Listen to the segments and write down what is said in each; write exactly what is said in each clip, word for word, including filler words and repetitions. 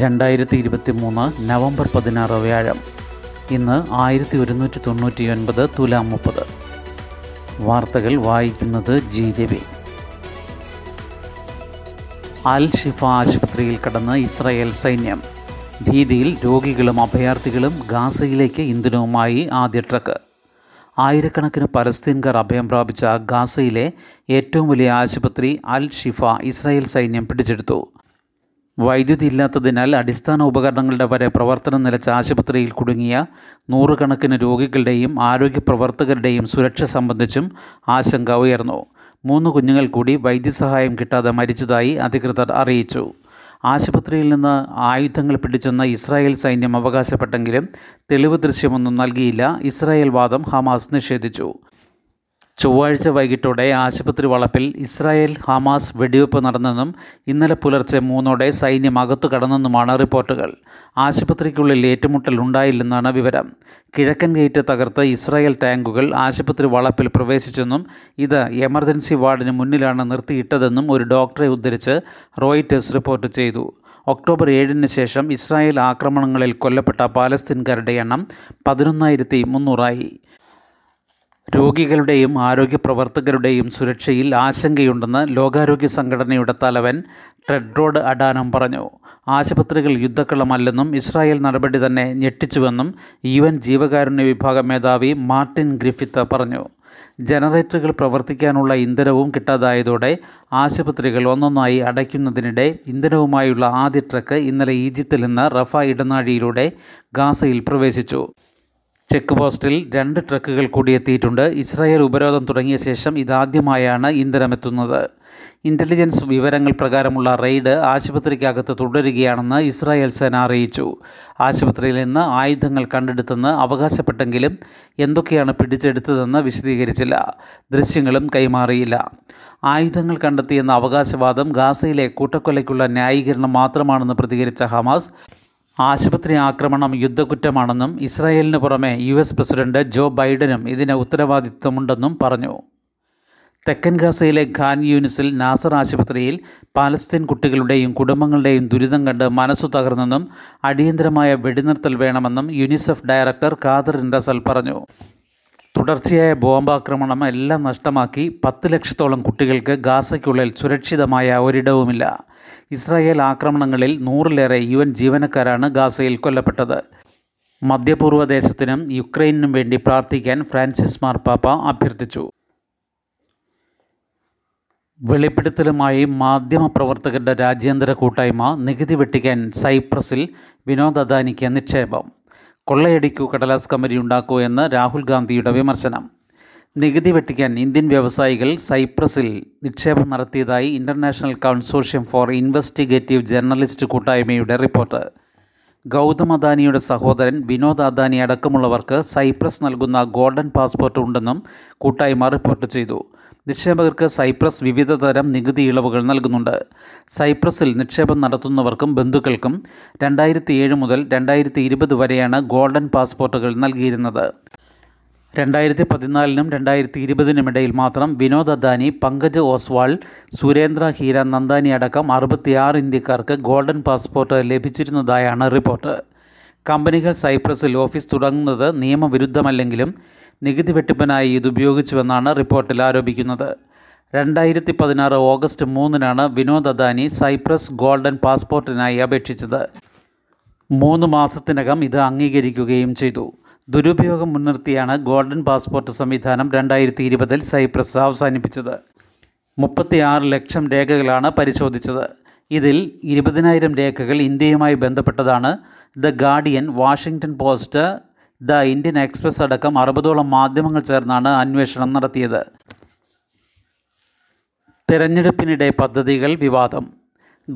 രണ്ടായിരത്തി ഇരുപത്തി മൂന്ന് നവംബർ പതിനാറ് വ്യാഴം. ഇന്ന് ആയിരത്തി ഒരുന്നൂറ്റി തൊണ്ണൂറ്റി ഒൻപത് തുലാം മുപ്പത്. വാർത്തകൾ വായിക്കുന്നത് ജി രവി. അൽ ഷിഫാ ആശുപത്രിയിൽ കടന്ന് ഇസ്രായേൽ സൈന്യം. ഭീതിയിൽ രോഗികളും അഭയാർത്ഥികളും. ഗാസയിലേക്ക് ഇന്ധനവുമായി ആദ്യ ട്രക്ക്. ആയിരക്കണക്കിന് പലസ്തീൻകാർ അഭയം പ്രാപിച്ച ഗാസയിലെ ഏറ്റവും വലിയ ആശുപത്രി അൽ ഷിഫ ഇസ്രായേൽ സൈന്യം പിടിച്ചെടുത്തു. വൈദ്യുതി ഇല്ലാത്തതിനാൽ അടിസ്ഥാന ഉപകരണങ്ങളുടെ വരെ പ്രവർത്തനം നിലച്ച ആശുപത്രിയിൽ കുടുങ്ങിയ നൂറുകണക്കിന് രോഗികളുടെയും ആരോഗ്യ പ്രവർത്തകരുടെയും സുരക്ഷ സംബന്ധിച്ചും ആശങ്ക ഉയർന്നു. മൂന്ന് കുഞ്ഞുങ്ങൾ കൂടി വൈദ്യസഹായം കിട്ടാതെ മരിച്ചതായി അധികൃതർ അറിയിച്ചു. ആശുപത്രിയിൽ നിന്ന് ആയുധങ്ങൾ പിടിച്ചെന്ന ഇസ്രായേൽ സൈന്യം അവകാശപ്പെട്ടെങ്കിലും തെളിവ് ദൃശ്യമൊന്നും നൽകിയില്ല. ഇസ്രായേൽ വാദം ഹമാസ് നിഷേധിച്ചു. ചൊവ്വാഴ്ച വൈകിട്ടോടെ ആശുപത്രി വളപ്പിൽ ഇസ്രായേൽ ഹമാസ് വെടിവെയ്പ് നടന്നെന്നും ഇന്നലെ പുലർച്ചെ മൂന്നോടെ സൈന്യം അകത്തു കടന്നെന്നുമാണ് റിപ്പോർട്ടുകൾ. ആശുപത്രിക്കുള്ളിൽ ഏറ്റുമുട്ടൽ ഉണ്ടായില്ലെന്നാണ് വിവരം. കിഴക്കൻ ഗേറ്റ് തകർത്ത് ഇസ്രായേൽ ടാങ്കുകൾ ആശുപത്രി വളപ്പിൽ പ്രവേശിച്ചെന്നും ഇത് എമർജൻസി വാർഡിന് മുന്നിലാണ് നിർത്തിയിട്ടതെന്നും ഒരു ഡോക്ടറെ ഉദ്ധരിച്ച് റോയിറ്റേഴ്സ് റിപ്പോർട്ട് ചെയ്തു. ഒക്ടോബർ ഏഴിന് ശേഷം ഇസ്രായേൽ ആക്രമണങ്ങളിൽ കൊല്ലപ്പെട്ട പാലസ്തീൻകാരുടെ എണ്ണം പതിനൊന്നായിരത്തി മുന്നൂറായി. രോഗികളുടെയും ആരോഗ്യ പ്രവർത്തകരുടെയും സുരക്ഷയിൽ ആശങ്കയുണ്ടെന്ന് ലോകാരോഗ്യ സംഘടനയുടെ തലവൻ ടെഡ്രോസ് അഡാനം പറഞ്ഞു. ആശുപത്രികൾ യുദ്ധക്കളമല്ലെന്നും ഇസ്രായേൽ നടപടി തന്നെ ഞെട്ടിച്ചുവെന്നും യു എൻ ജീവകാരുണ്യ വിഭാഗം മേധാവി മാർട്ടിൻ ഗ്രിഫിത്ത പറഞ്ഞു. ജനറേറ്ററുകൾ പ്രവർത്തിക്കാനുള്ള ഇന്ധനവും കിട്ടാതായതോടെ ആശുപത്രികൾ ഒന്നൊന്നായി അടയ്ക്കുന്നതിനിടെ ഇന്ധനവുമായുള്ള ആദ്യ ട്രക്ക് ഇന്നലെ ഈജിപ്തിൽ നിന്ന് റഫ ഇടനാഴിയിലൂടെ ഗാസയിൽ പ്രവേശിച്ചു. ചെക്ക് പോസ്റ്റിൽ രണ്ട് ട്രക്കുകൾ കൂടി എത്തിയിട്ടുണ്ട്. ഇസ്രായേൽ ഉപരോധം തുടങ്ങിയ ശേഷം ഇതാദ്യമായാണ് ഇന്ധനമെത്തുന്നത്. ഇൻ്റലിജൻസ് വിവരങ്ങൾ പ്രകാരമുള്ള റെയ്ഡ് ആശുപത്രിക്കകത്ത് തുടരുകയാണെന്ന് ഇസ്രായേൽ സേന അറിയിച്ചു. ആശുപത്രിയിൽ നിന്ന് ആയുധങ്ങൾ കണ്ടെടുത്തെന്ന് അവകാശപ്പെട്ടെങ്കിലും എന്തൊക്കെയാണ് പിടിച്ചെടുത്തതെന്ന് വിശദീകരിച്ചില്ല. ദൃശ്യങ്ങളും കൈമാറിയില്ല. ആയുധങ്ങൾ കണ്ടെത്തിയെന്ന അവകാശവാദം ഗാസയിലെ കൂട്ടക്കൊലയ്ക്കുള്ള ന്യായീകരണം മാത്രമാണെന്ന് പ്രതികരിച്ച ഹമാസ് ആശുപത്രി ആക്രമണം യുദ്ധക്കുറ്റമാണെന്നും ഇസ്രായേലിന് പുറമെ യു എസ് പ്രസിഡന്റ് ജോ ബൈഡനും ഇതിന് ഉത്തരവാദിത്വമുണ്ടെന്നും പറഞ്ഞു. തെക്കൻ ഗാസയിലെ ഖാൻ യൂനിസിൽ നാസർ ആശുപത്രിയിൽ പാലസ്തീൻ കുട്ടികളുടെയും കുടുംബങ്ങളുടെയും ദുരിതം കണ്ട് മനസ്സു തകർന്നെന്നും അടിയന്തരമായ വെടിനിർത്തൽ വേണമെന്നും യുനിസെഫ് ഡയറക്ടർ ഖാദർ ഇൻഡസൽ പറഞ്ഞു. തുടർച്ചയായ ബോംബാക്രമണം എല്ലാം നഷ്ടമാക്കി പത്ത് ലക്ഷത്തോളം കുട്ടികൾക്ക് ഗാസയ്ക്കുള്ളിൽ സുരക്ഷിതമായ ഒരിടവുമില്ല. ഇസ്രായേൽ ആക്രമണങ്ങളിൽ നൂറിലേറെ യു എൻ ജീവനക്കാരാണ് ഗാസയിൽ കൊല്ലപ്പെട്ടത്. മധ്യപൂർവ്വ ദേശത്തിനും യുക്രൈനും വേണ്ടി പ്രാർത്ഥിക്കാൻ ഫ്രാൻസിസ് മാർപ്പാപ്പ അഭ്യർത്ഥിച്ചു. വെളിപ്പെടുത്തലുമായി മാധ്യമപ്രവർത്തകരുടെ രാജ്യാന്തര കൂട്ടായ്മ. നികുതി വെട്ടിക്കാൻ സൈപ്രസിൽ വിനോദ് അദാനിക്ക് നിക്ഷേപം. കൊള്ളയടിക്കൂ കടലാസ് കമ്പനി ഉണ്ടാക്കൂ എന്ന് രാഹുൽ ഗാന്ധിയുടെ വിമർശനം. നികുതി വെട്ടിക്കാൻ ഇന്ത്യൻ വ്യവസായികൾ സൈപ്രസിൽ നിക്ഷേപം നടത്തിയതായി international consortium for investigative journalist കൂട്ടായ്മയുടെ റിപ്പോർട്ട്. ഗൗതം അദാനിയുടെ സഹോദരൻ വിനോദ് അദാനി അടക്കമുള്ളവർക്ക് സൈപ്രസ് നൽകുന്ന ഗോൾഡൻ പാസ്പോർട്ട് ഉണ്ടെന്നും കൂട്ടായ്മ റിപ്പോർട്ട് ചെയ്തു. നിക്ഷേപകർക്ക് സൈപ്രസ് വിവിധ തരം നികുതി ഇളവുകൾ നൽകുന്നുണ്ട്. സൈപ്രസിൽ നിക്ഷേപം നടത്തുന്നവർക്കും ബന്ധുക്കൾക്കും രണ്ടായിരത്തി ഏഴ് മുതൽ രണ്ടായിരത്തി ഇരുപത് വരെയാണ് ഗോൾഡൻ പാസ്പോർട്ടുകൾ നൽകിയിരുന്നത്. രണ്ടായിരത്തി പതിനാലിനും രണ്ടായിരത്തി ഇരുപതിനുമിടയിൽ മാത്രം വിനോദ് അദാനി, പങ്കജ് ഓസ്വാൾ, സുരേന്ദ്ര ഹീരാ, നന്ദാനി അടക്കം അറുപത്തിയാറ് ഇന്ത്യക്കാർക്ക് ഗോൾഡൻ പാസ്പോർട്ട് ലഭിച്ചിരുന്നതായാണ് റിപ്പോർട്ട്. കമ്പനികൾ സൈപ്രസിൽ ഓഫീസ് തുടങ്ങുന്നത് നിയമവിരുദ്ധമല്ലെങ്കിലും നികുതി വെട്ടിപ്പിനായി ഇതുപയോഗിച്ചുവെന്നാണ് റിപ്പോർട്ടിൽ ആരോപിക്കുന്നത്. രണ്ടായിരത്തി പതിനാറ് ഓഗസ്റ്റ് മൂന്നിനാണ് വിനോദ് അദാനി സൈപ്രസ് ഗോൾഡൻ പാസ്പോർട്ടിനായി അപേക്ഷിച്ചത്. മൂന്ന് മാസത്തിനകം ഇത് അംഗീകരിക്കുകയും ചെയ്തു. ദുരുപയോഗം മുൻനിർത്തിയാണ് ഗോൾഡൻ പാസ്പോർട്ട് സംവിധാനം രണ്ടായിരത്തി ഇരുപതിൽ സൈപ്രസ് അവസാനിപ്പിച്ചത്. മുപ്പത്തിയാറ് ലക്ഷം രേഖകളാണ് പരിശോധിച്ചത്. ഇതിൽ ഇരുപതിനായിരം രേഖകൾ ഇന്ത്യയുമായി ബന്ധപ്പെട്ടതാണ്. The Guardian, Washington Post, the Indian Express അടക്കം അറുപതോളം മാധ്യമങ്ങൾ ചേർന്നാണ് അന്വേഷണം നടത്തിയത്. തെരഞ്ഞെടുപ്പിനിടെ പദ്ധതികൾ വിവാദം.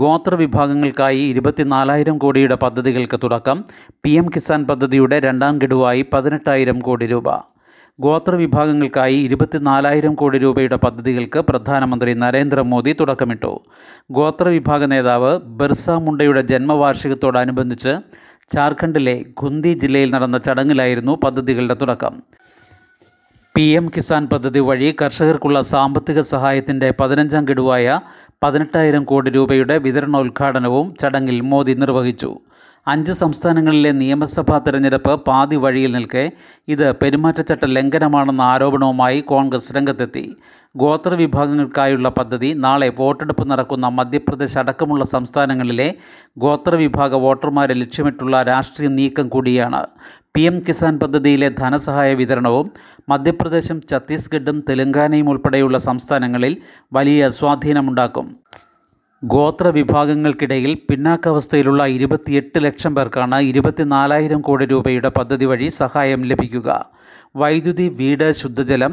ഗോത്രവിഭാഗങ്ങൾക്കായി ഇരുപത്തിനാലായിരം കോടിയുടെ പദ്ധതികൾക്ക് തുടക്കം. പി എം കിസാൻ പദ്ധതിയുടെ രണ്ടാം ഗഡുവായി പതിനെട്ടായിരം കോടി രൂപ. ഗോത്രവിഭാഗങ്ങൾക്കായി ഇരുപത്തിനാലായിരം കോടി രൂപയുടെ പദ്ധതികൾക്ക് പ്രധാനമന്ത്രി നരേന്ദ്രമോദി തുടക്കമിട്ടു. ഗോത്രവിഭാഗ നേതാവ് ബിർസ മുണ്ടയുടെ ജന്മവാർഷികത്തോടനുബന്ധിച്ച് ജാർഖണ്ഡിലെ ഖുന്തി ജില്ലയിൽ നടന്ന ചടങ്ങിലായിരുന്നു പദ്ധതികളുടെ തുടക്കം. പി എം കിസാൻ പദ്ധതി വഴി കർഷകർക്കുള്ള സാമ്പത്തിക സഹായത്തിൻ്റെ പതിനഞ്ചാം ഗഡുവായ പതിനെട്ടായിരം കോടി രൂപയുടെ വിതരണോദ്ഘാടനവും ചടങ്ങിൽ മോദി നിർവഹിച്ചു. അഞ്ച് സംസ്ഥാനങ്ങളിലെ നിയമസഭാ തെരഞ്ഞെടുപ്പ് പാതി വഴിയിൽ നിൽക്കെ ഇത് പെരുമാറ്റച്ചട്ട ലംഘനമാണെന്ന ആരോപണവുമായി കോൺഗ്രസ് രംഗത്തെത്തി. ഗോത്ര വിഭാഗങ്ങൾക്കായുള്ള പദ്ധതി നാളെ വോട്ടെടുപ്പ് നടക്കുന്ന മധ്യപ്രദേശ് അടക്കമുള്ള സംസ്ഥാനങ്ങളിലെ ഗോത്രവിഭാഗ വോട്ടർമാരെ ലക്ഷ്യമിട്ടുള്ള രാഷ്ട്രീയ നീക്കം കൂടിയാണ്. പി എം കിസാൻ പദ്ധതിയിലെ ധനസഹായ വിതരണവും മധ്യപ്രദേശും ഛത്തീസ്ഗഡും തെലങ്കാനയും ഉൾപ്പെടെയുള്ള സംസ്ഥാനങ്ങളിൽ വലിയ സ്വാധീനമുണ്ടാക്കും. ഗോത്രവിഭാഗങ്ങൾക്കിടയിൽ പിന്നാക്കാവസ്ഥയിലുള്ള ഇരുപത്തിയെട്ട് ലക്ഷം പേർക്കാണ് ഇരുപത്തിനാലായിരം കോടി രൂപയുടെ പദ്ധതി വഴി സഹായം ലഭിക്കുക. വൈദ്യുതി, വീട്, ശുദ്ധജലം,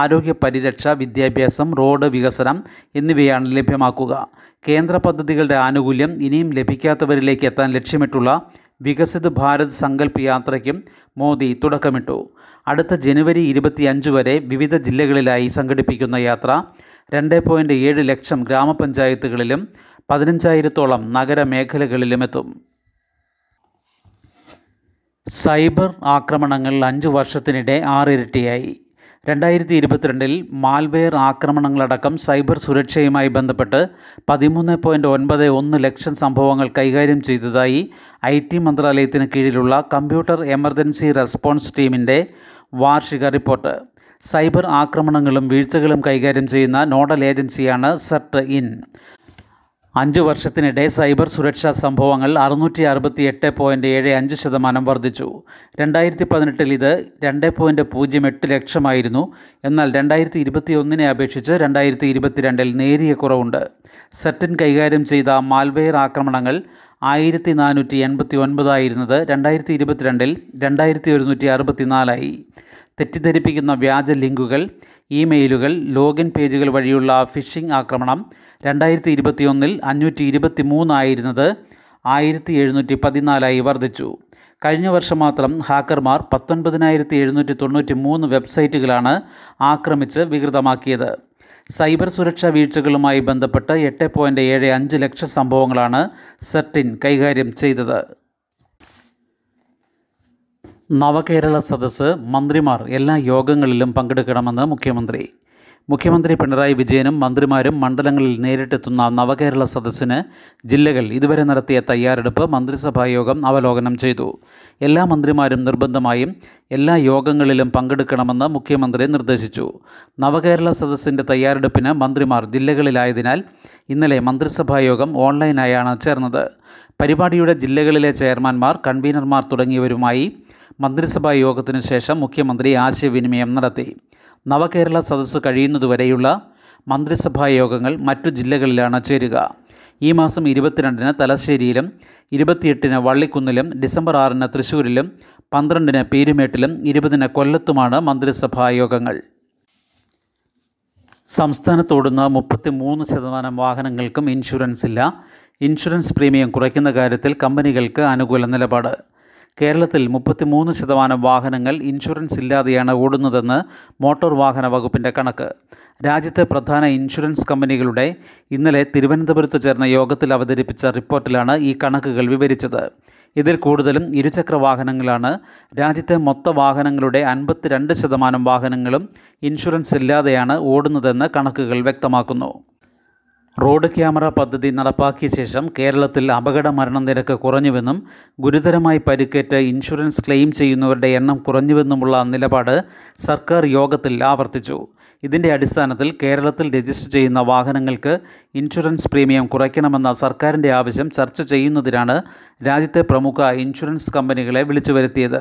ആരോഗ്യ പരിരക്ഷ, വിദ്യാഭ്യാസം, റോഡ് വികസനം എന്നിവയാണ് ലഭ്യമാക്കുക. കേന്ദ്ര പദ്ധതികളുടെ ആനുകൂല്യം ഇനിയും ലഭിക്കാത്തവരിലേക്ക് എത്താൻ ലക്ഷ്യമിട്ടുള്ള വികസിത് ഭാരത് സങ്കല്പ് യാത്രയ്ക്കും മോദി തുടക്കമിട്ടു. അടുത്ത ജനുവരി ഇരുപത്തിയഞ്ച് വരെ വിവിധ ജില്ലകളിലായി സംഘടിപ്പിക്കുന്ന യാത്ര രണ്ട് പോയിൻറ്റ് ഏഴ് ലക്ഷം ഗ്രാമപഞ്ചായത്തുകളിലും പതിനഞ്ചായിരത്തോളം നഗരമേഖലകളിലുമെത്തും. സൈബർ ആക്രമണങ്ങൾ അഞ്ചു വർഷത്തിനിടെ ആറിരട്ടിയായി. രണ്ടായിരത്തി ഇരുപത്തിരണ്ടിൽ മാൽവെയർ ആക്രമണങ്ങളടക്കം സൈബർ സുരക്ഷയുമായി ബന്ധപ്പെട്ട് പതിമൂന്ന് പോയിൻറ്റ് ഒൻപത് ഒന്ന് ലക്ഷം സംഭവങ്ങൾ കൈകാര്യം ചെയ്തതായി ഐ ടി മന്ത്രാലയത്തിന് കീഴിലുള്ള കമ്പ്യൂട്ടർ എമർജൻസി റെസ്പോൺസ് ടീമിൻ്റെ വാർഷിക റിപ്പോർട്ട്. സൈബർ ആക്രമണങ്ങളും വീഴ്ചകളും കൈകാര്യം ചെയ്യുന്ന നോഡൽ ഏജൻസിയാണ് സെർട്ട് ഇൻ. അഞ്ച് വർഷത്തിനിടെ സൈബർ സുരക്ഷാ സംഭവങ്ങൾ അറുന്നൂറ്റി അറുപത്തി എട്ട് പോയിൻറ്റ് ഏഴ് അഞ്ച് ശതമാനം വർദ്ധിച്ചു. രണ്ടായിരത്തി പതിനെട്ടിൽ ഇത് രണ്ട് പോയിൻറ്റ് പൂജ്യം എട്ട് ലക്ഷമായിരുന്നു. എന്നാൽ രണ്ടായിരത്തി ഇരുപത്തി ഒന്നിനെ അപേക്ഷിച്ച് രണ്ടായിരത്തി ഇരുപത്തിരണ്ടിൽ നേരിയ കുറവുണ്ട്. സെർട്ടിൻ കൈകാര്യം ചെയ്ത മാൽവെയർ ആക്രമണങ്ങൾ ആയിരത്തി നാനൂറ്റി എൺപത്തി ഒൻപതായിരുന്നത് രണ്ടായിരത്തി ഇരുപത്തിരണ്ടിൽ രണ്ടായിരത്തി ഒരുന്നൂറ്റി അറുപത്തിനാലായി. തെറ്റിദ്ധരിപ്പിക്കുന്ന വ്യാജ ലിങ്കുകൾ, ഇമെയിലുകൾ, ലോഗിൻ പേജുകൾ വഴിയുള്ള ഫിഷിംഗ് ആക്രമണം രണ്ടായിരത്തി ഇരുപത്തിയൊന്നിൽ അഞ്ഞൂറ്റി ഇരുപത്തി മൂന്നായിരുന്നത് ആയിരത്തി എഴുന്നൂറ്റി പതിനാലായി വർദ്ധിച്ചു. കഴിഞ്ഞ വർഷം മാത്രം ഹാക്കർമാർ പത്തൊൻപതിനായിരത്തി എഴുന്നൂറ്റി തൊണ്ണൂറ്റി മൂന്ന് വെബ്സൈറ്റുകളാണ് ആക്രമിച്ച് വികൃതമാക്കിയത്. സൈബർ സുരക്ഷാ വീഴ്ചകളുമായി ബന്ധപ്പെട്ട് എട്ട് പോയിൻറ്റ് ഏഴ് അഞ്ച് ലക്ഷം സംഭവങ്ങളാണ് സെർട്ടിൻ കൈകാര്യം ചെയ്തത്. നവകേരള സദസ്സ് മന്ത്രിമാർ എല്ലാ യോഗങ്ങളിലും പങ്കെടുക്കണമെന്ന് മുഖ്യമന്ത്രി. മുഖ്യമന്ത്രി പിണറായി വിജയനും മന്ത്രിമാരും മണ്ഡലങ്ങളിൽ നേരിട്ടെത്തുന്ന നവകേരള സദസ്സിന് ജില്ലകൾ ഇതുവരെ നടത്തിയ തയ്യാറെടുപ്പ് മന്ത്രിസഭായോഗം അവലോകനം ചെയ്തു. എല്ലാ മന്ത്രിമാരും നിർബന്ധമായും എല്ലാ യോഗങ്ങളിലും പങ്കെടുക്കണമെന്ന് മുഖ്യമന്ത്രി നിർദ്ദേശിച്ചു. നവകേരള സദസ്സിൻ്റെ തയ്യാറെടുപ്പിന് മന്ത്രിമാർ ജില്ലകളിലായതിനാൽ ഇന്നലെ മന്ത്രിസഭായോഗം ഓൺലൈനായാണ് ചേർന്നത്. പരിപാടിയുടെ ജില്ലകളിലെ ചെയർമാൻമാർ, കൺവീനർമാർ തുടങ്ങിയവരുമായി മന്ത്രിസഭാ യോഗത്തിനു ശേഷം മുഖ്യമന്ത്രി ആശയവിനിമയം നടത്തി. നവകേരള സദസ്സ് കഴിയുന്നതുവരെയുള്ള മന്ത്രിസഭാ യോഗങ്ങൾ മറ്റു ജില്ലകളിലാണ് ചേരുക. ഈ മാസം ഇരുപത്തിരണ്ടിന് തലശ്ശേരിയിലും ഇരുപത്തിയെട്ടിന് വള്ളിക്കുന്നിലും ഡിസംബർ ആറിന് തൃശ്ശൂരിലും പന്ത്രണ്ടിന് പേരുമേട്ടിലും ഇരുപതിന് കൊല്ലത്തുമാണ് മന്ത്രിസഭാ യോഗങ്ങൾ. സംസ്ഥാനത്തോടുന്ന് മുപ്പത്തി മൂന്ന് ശതമാനം വാഹനങ്ങൾക്കും ഇൻഷുറൻസ് ഇല്ല. ഇൻഷുറൻസ് പ്രീമിയം കുറയ്ക്കുന്ന കാര്യത്തിൽ കമ്പനികൾക്ക് അനുകൂല നിലപാട്. കേരളത്തിൽ മുപ്പത്തിമൂന്ന് ശതമാനം വാഹനങ്ങൾ ഇൻഷുറൻസ് ഇല്ലാതെയാണ് ഓടുന്നതെന്ന് മോട്ടോർ വാഹന വകുപ്പിൻ്റെ കണക്ക്. രാജ്യത്തെ പ്രധാന ഇൻഷുറൻസ് കമ്പനികളുടെ ഇന്നലെ തിരുവനന്തപുരത്ത് ചേർന്ന യോഗത്തിൽ അവതരിപ്പിച്ച റിപ്പോർട്ടിലാണ് ഈ കണക്കുകൾ വിവരിച്ചത്. ഇതിൽ കൂടുതലും ഇരുചക്ര വാഹനങ്ങളാണ്. രാജ്യത്തെ മൊത്ത വാഹനങ്ങളുടെ അൻപത്തിരണ്ട് ശതമാനം വാഹനങ്ങളും ഇൻഷുറൻസ് ഇല്ലാതെയാണ് ഓടുന്നതെന്ന് കണക്കുകൾ വ്യക്തമാക്കുന്നു. റോഡ് ക്യാമറ പദ്ധതി നടപ്പാക്കിയ ശേഷം കേരളത്തിൽ അപകട മരണ നിരക്ക് കുറഞ്ഞുവെന്നും ഗുരുതരമായി പരിക്കേറ്റ് ഇൻഷുറൻസ് ക്ലെയിം ചെയ്യുന്നവരുടെ എണ്ണം കുറഞ്ഞുവെന്നുമുള്ള നിലപാട് സർക്കാർ യോഗത്തിൽ ആവർത്തിച്ചു. ഇതിൻ്റെ അടിസ്ഥാനത്തിൽ കേരളത്തിൽ രജിസ്റ്റർ ചെയ്യുന്ന വാഹനങ്ങൾക്ക് ഇൻഷുറൻസ് പ്രീമിയം കുറയ്ക്കണമെന്ന സർക്കാരിൻ്റെ ആവശ്യം ചർച്ച ചെയ്യുന്നതിനാണ് രാജ്യത്തെ പ്രമുഖ ഇൻഷുറൻസ് കമ്പനികളെ വിളിച്ചു വരുത്തിയത്.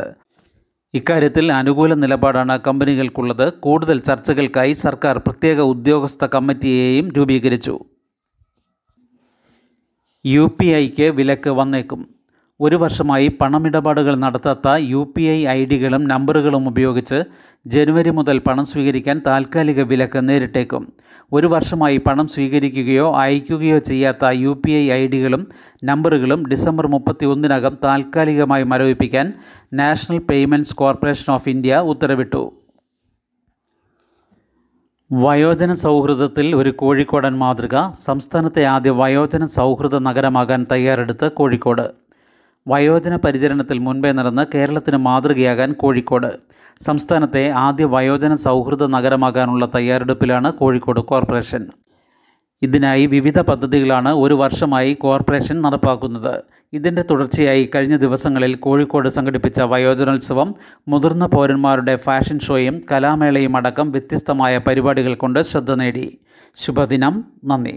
ഇക്കാര്യത്തിൽ അനുകൂല നിലപാടാണ് കമ്പനികൾക്കുള്ളത്. കൂടുതൽ ചർച്ചകൾക്കായി സർക്കാർ പ്രത്യേക ഉദ്യോഗസ്ഥ കമ്മിറ്റിയെയും രൂപീകരിച്ചു. യു പി ഐക്ക് വിലക്ക് വന്നേക്കും. ഒരു വർഷമായി പണമിടപാടുകൾ നടത്താത്ത യു പി ഐ ഐ ഡികളും നമ്പറുകളും ഉപയോഗിച്ച് ജനുവരി മുതൽ പണം സ്വീകരിക്കാൻ താൽക്കാലിക വിലക്ക് നേരിട്ടേക്കും. ഒരു വർഷമായി പണം സ്വീകരിക്കുകയോ അയയ്ക്കുകയോ ചെയ്യാത്ത യു പി ഐ ഐ ഡികളും നമ്പറുകളും ഡിസംബർ മുപ്പത്തി ഒന്നിനകം താൽക്കാലികമായി മരവിപ്പിക്കാൻ national payments corporation of India ഉത്തരവിട്ടു. വയോജന സൗഹൃദത്തിൽ ഒരു കോഴിക്കോടൻ മാതൃക. സംസ്ഥാനത്തെ ആദ്യ വയോജന സൗഹൃദ നഗരമാകാൻ തയ്യാറെടുത്ത് കോഴിക്കോട്. വയോജന പരിചരണത്തിൽ മുൻപേ നടന്ന് കേരളത്തിന് മാതൃകയാകാൻ കോഴിക്കോട്. സംസ്ഥാനത്തെ ആദ്യ വയോജന സൗഹൃദ നഗരമാകാനുള്ള തയ്യാറെടുപ്പിലാണ് കോഴിക്കോട് കോർപ്പറേഷൻ. ഇതിനായി വിവിധ പദ്ധതികളാണ് ഒരു വർഷമായി കോർപ്പറേഷൻ നടപ്പാക്കുന്നത്. ഇതിൻ്റെ തുടർച്ചയായി കഴിഞ്ഞ ദിവസങ്ങളിൽ കോഴിക്കോട് സംഘടിപ്പിച്ച വയോജനോത്സവം, മുതിർന്ന പൗരന്മാരുടെ ഫാഷൻ ഷോയും കലാമേളയും അടക്കം വ്യത്യസ്തമായ പരിപാടികൾ കൊണ്ട് ശ്രദ്ധ നേടി. ശുഭദിനം. നന്ദി.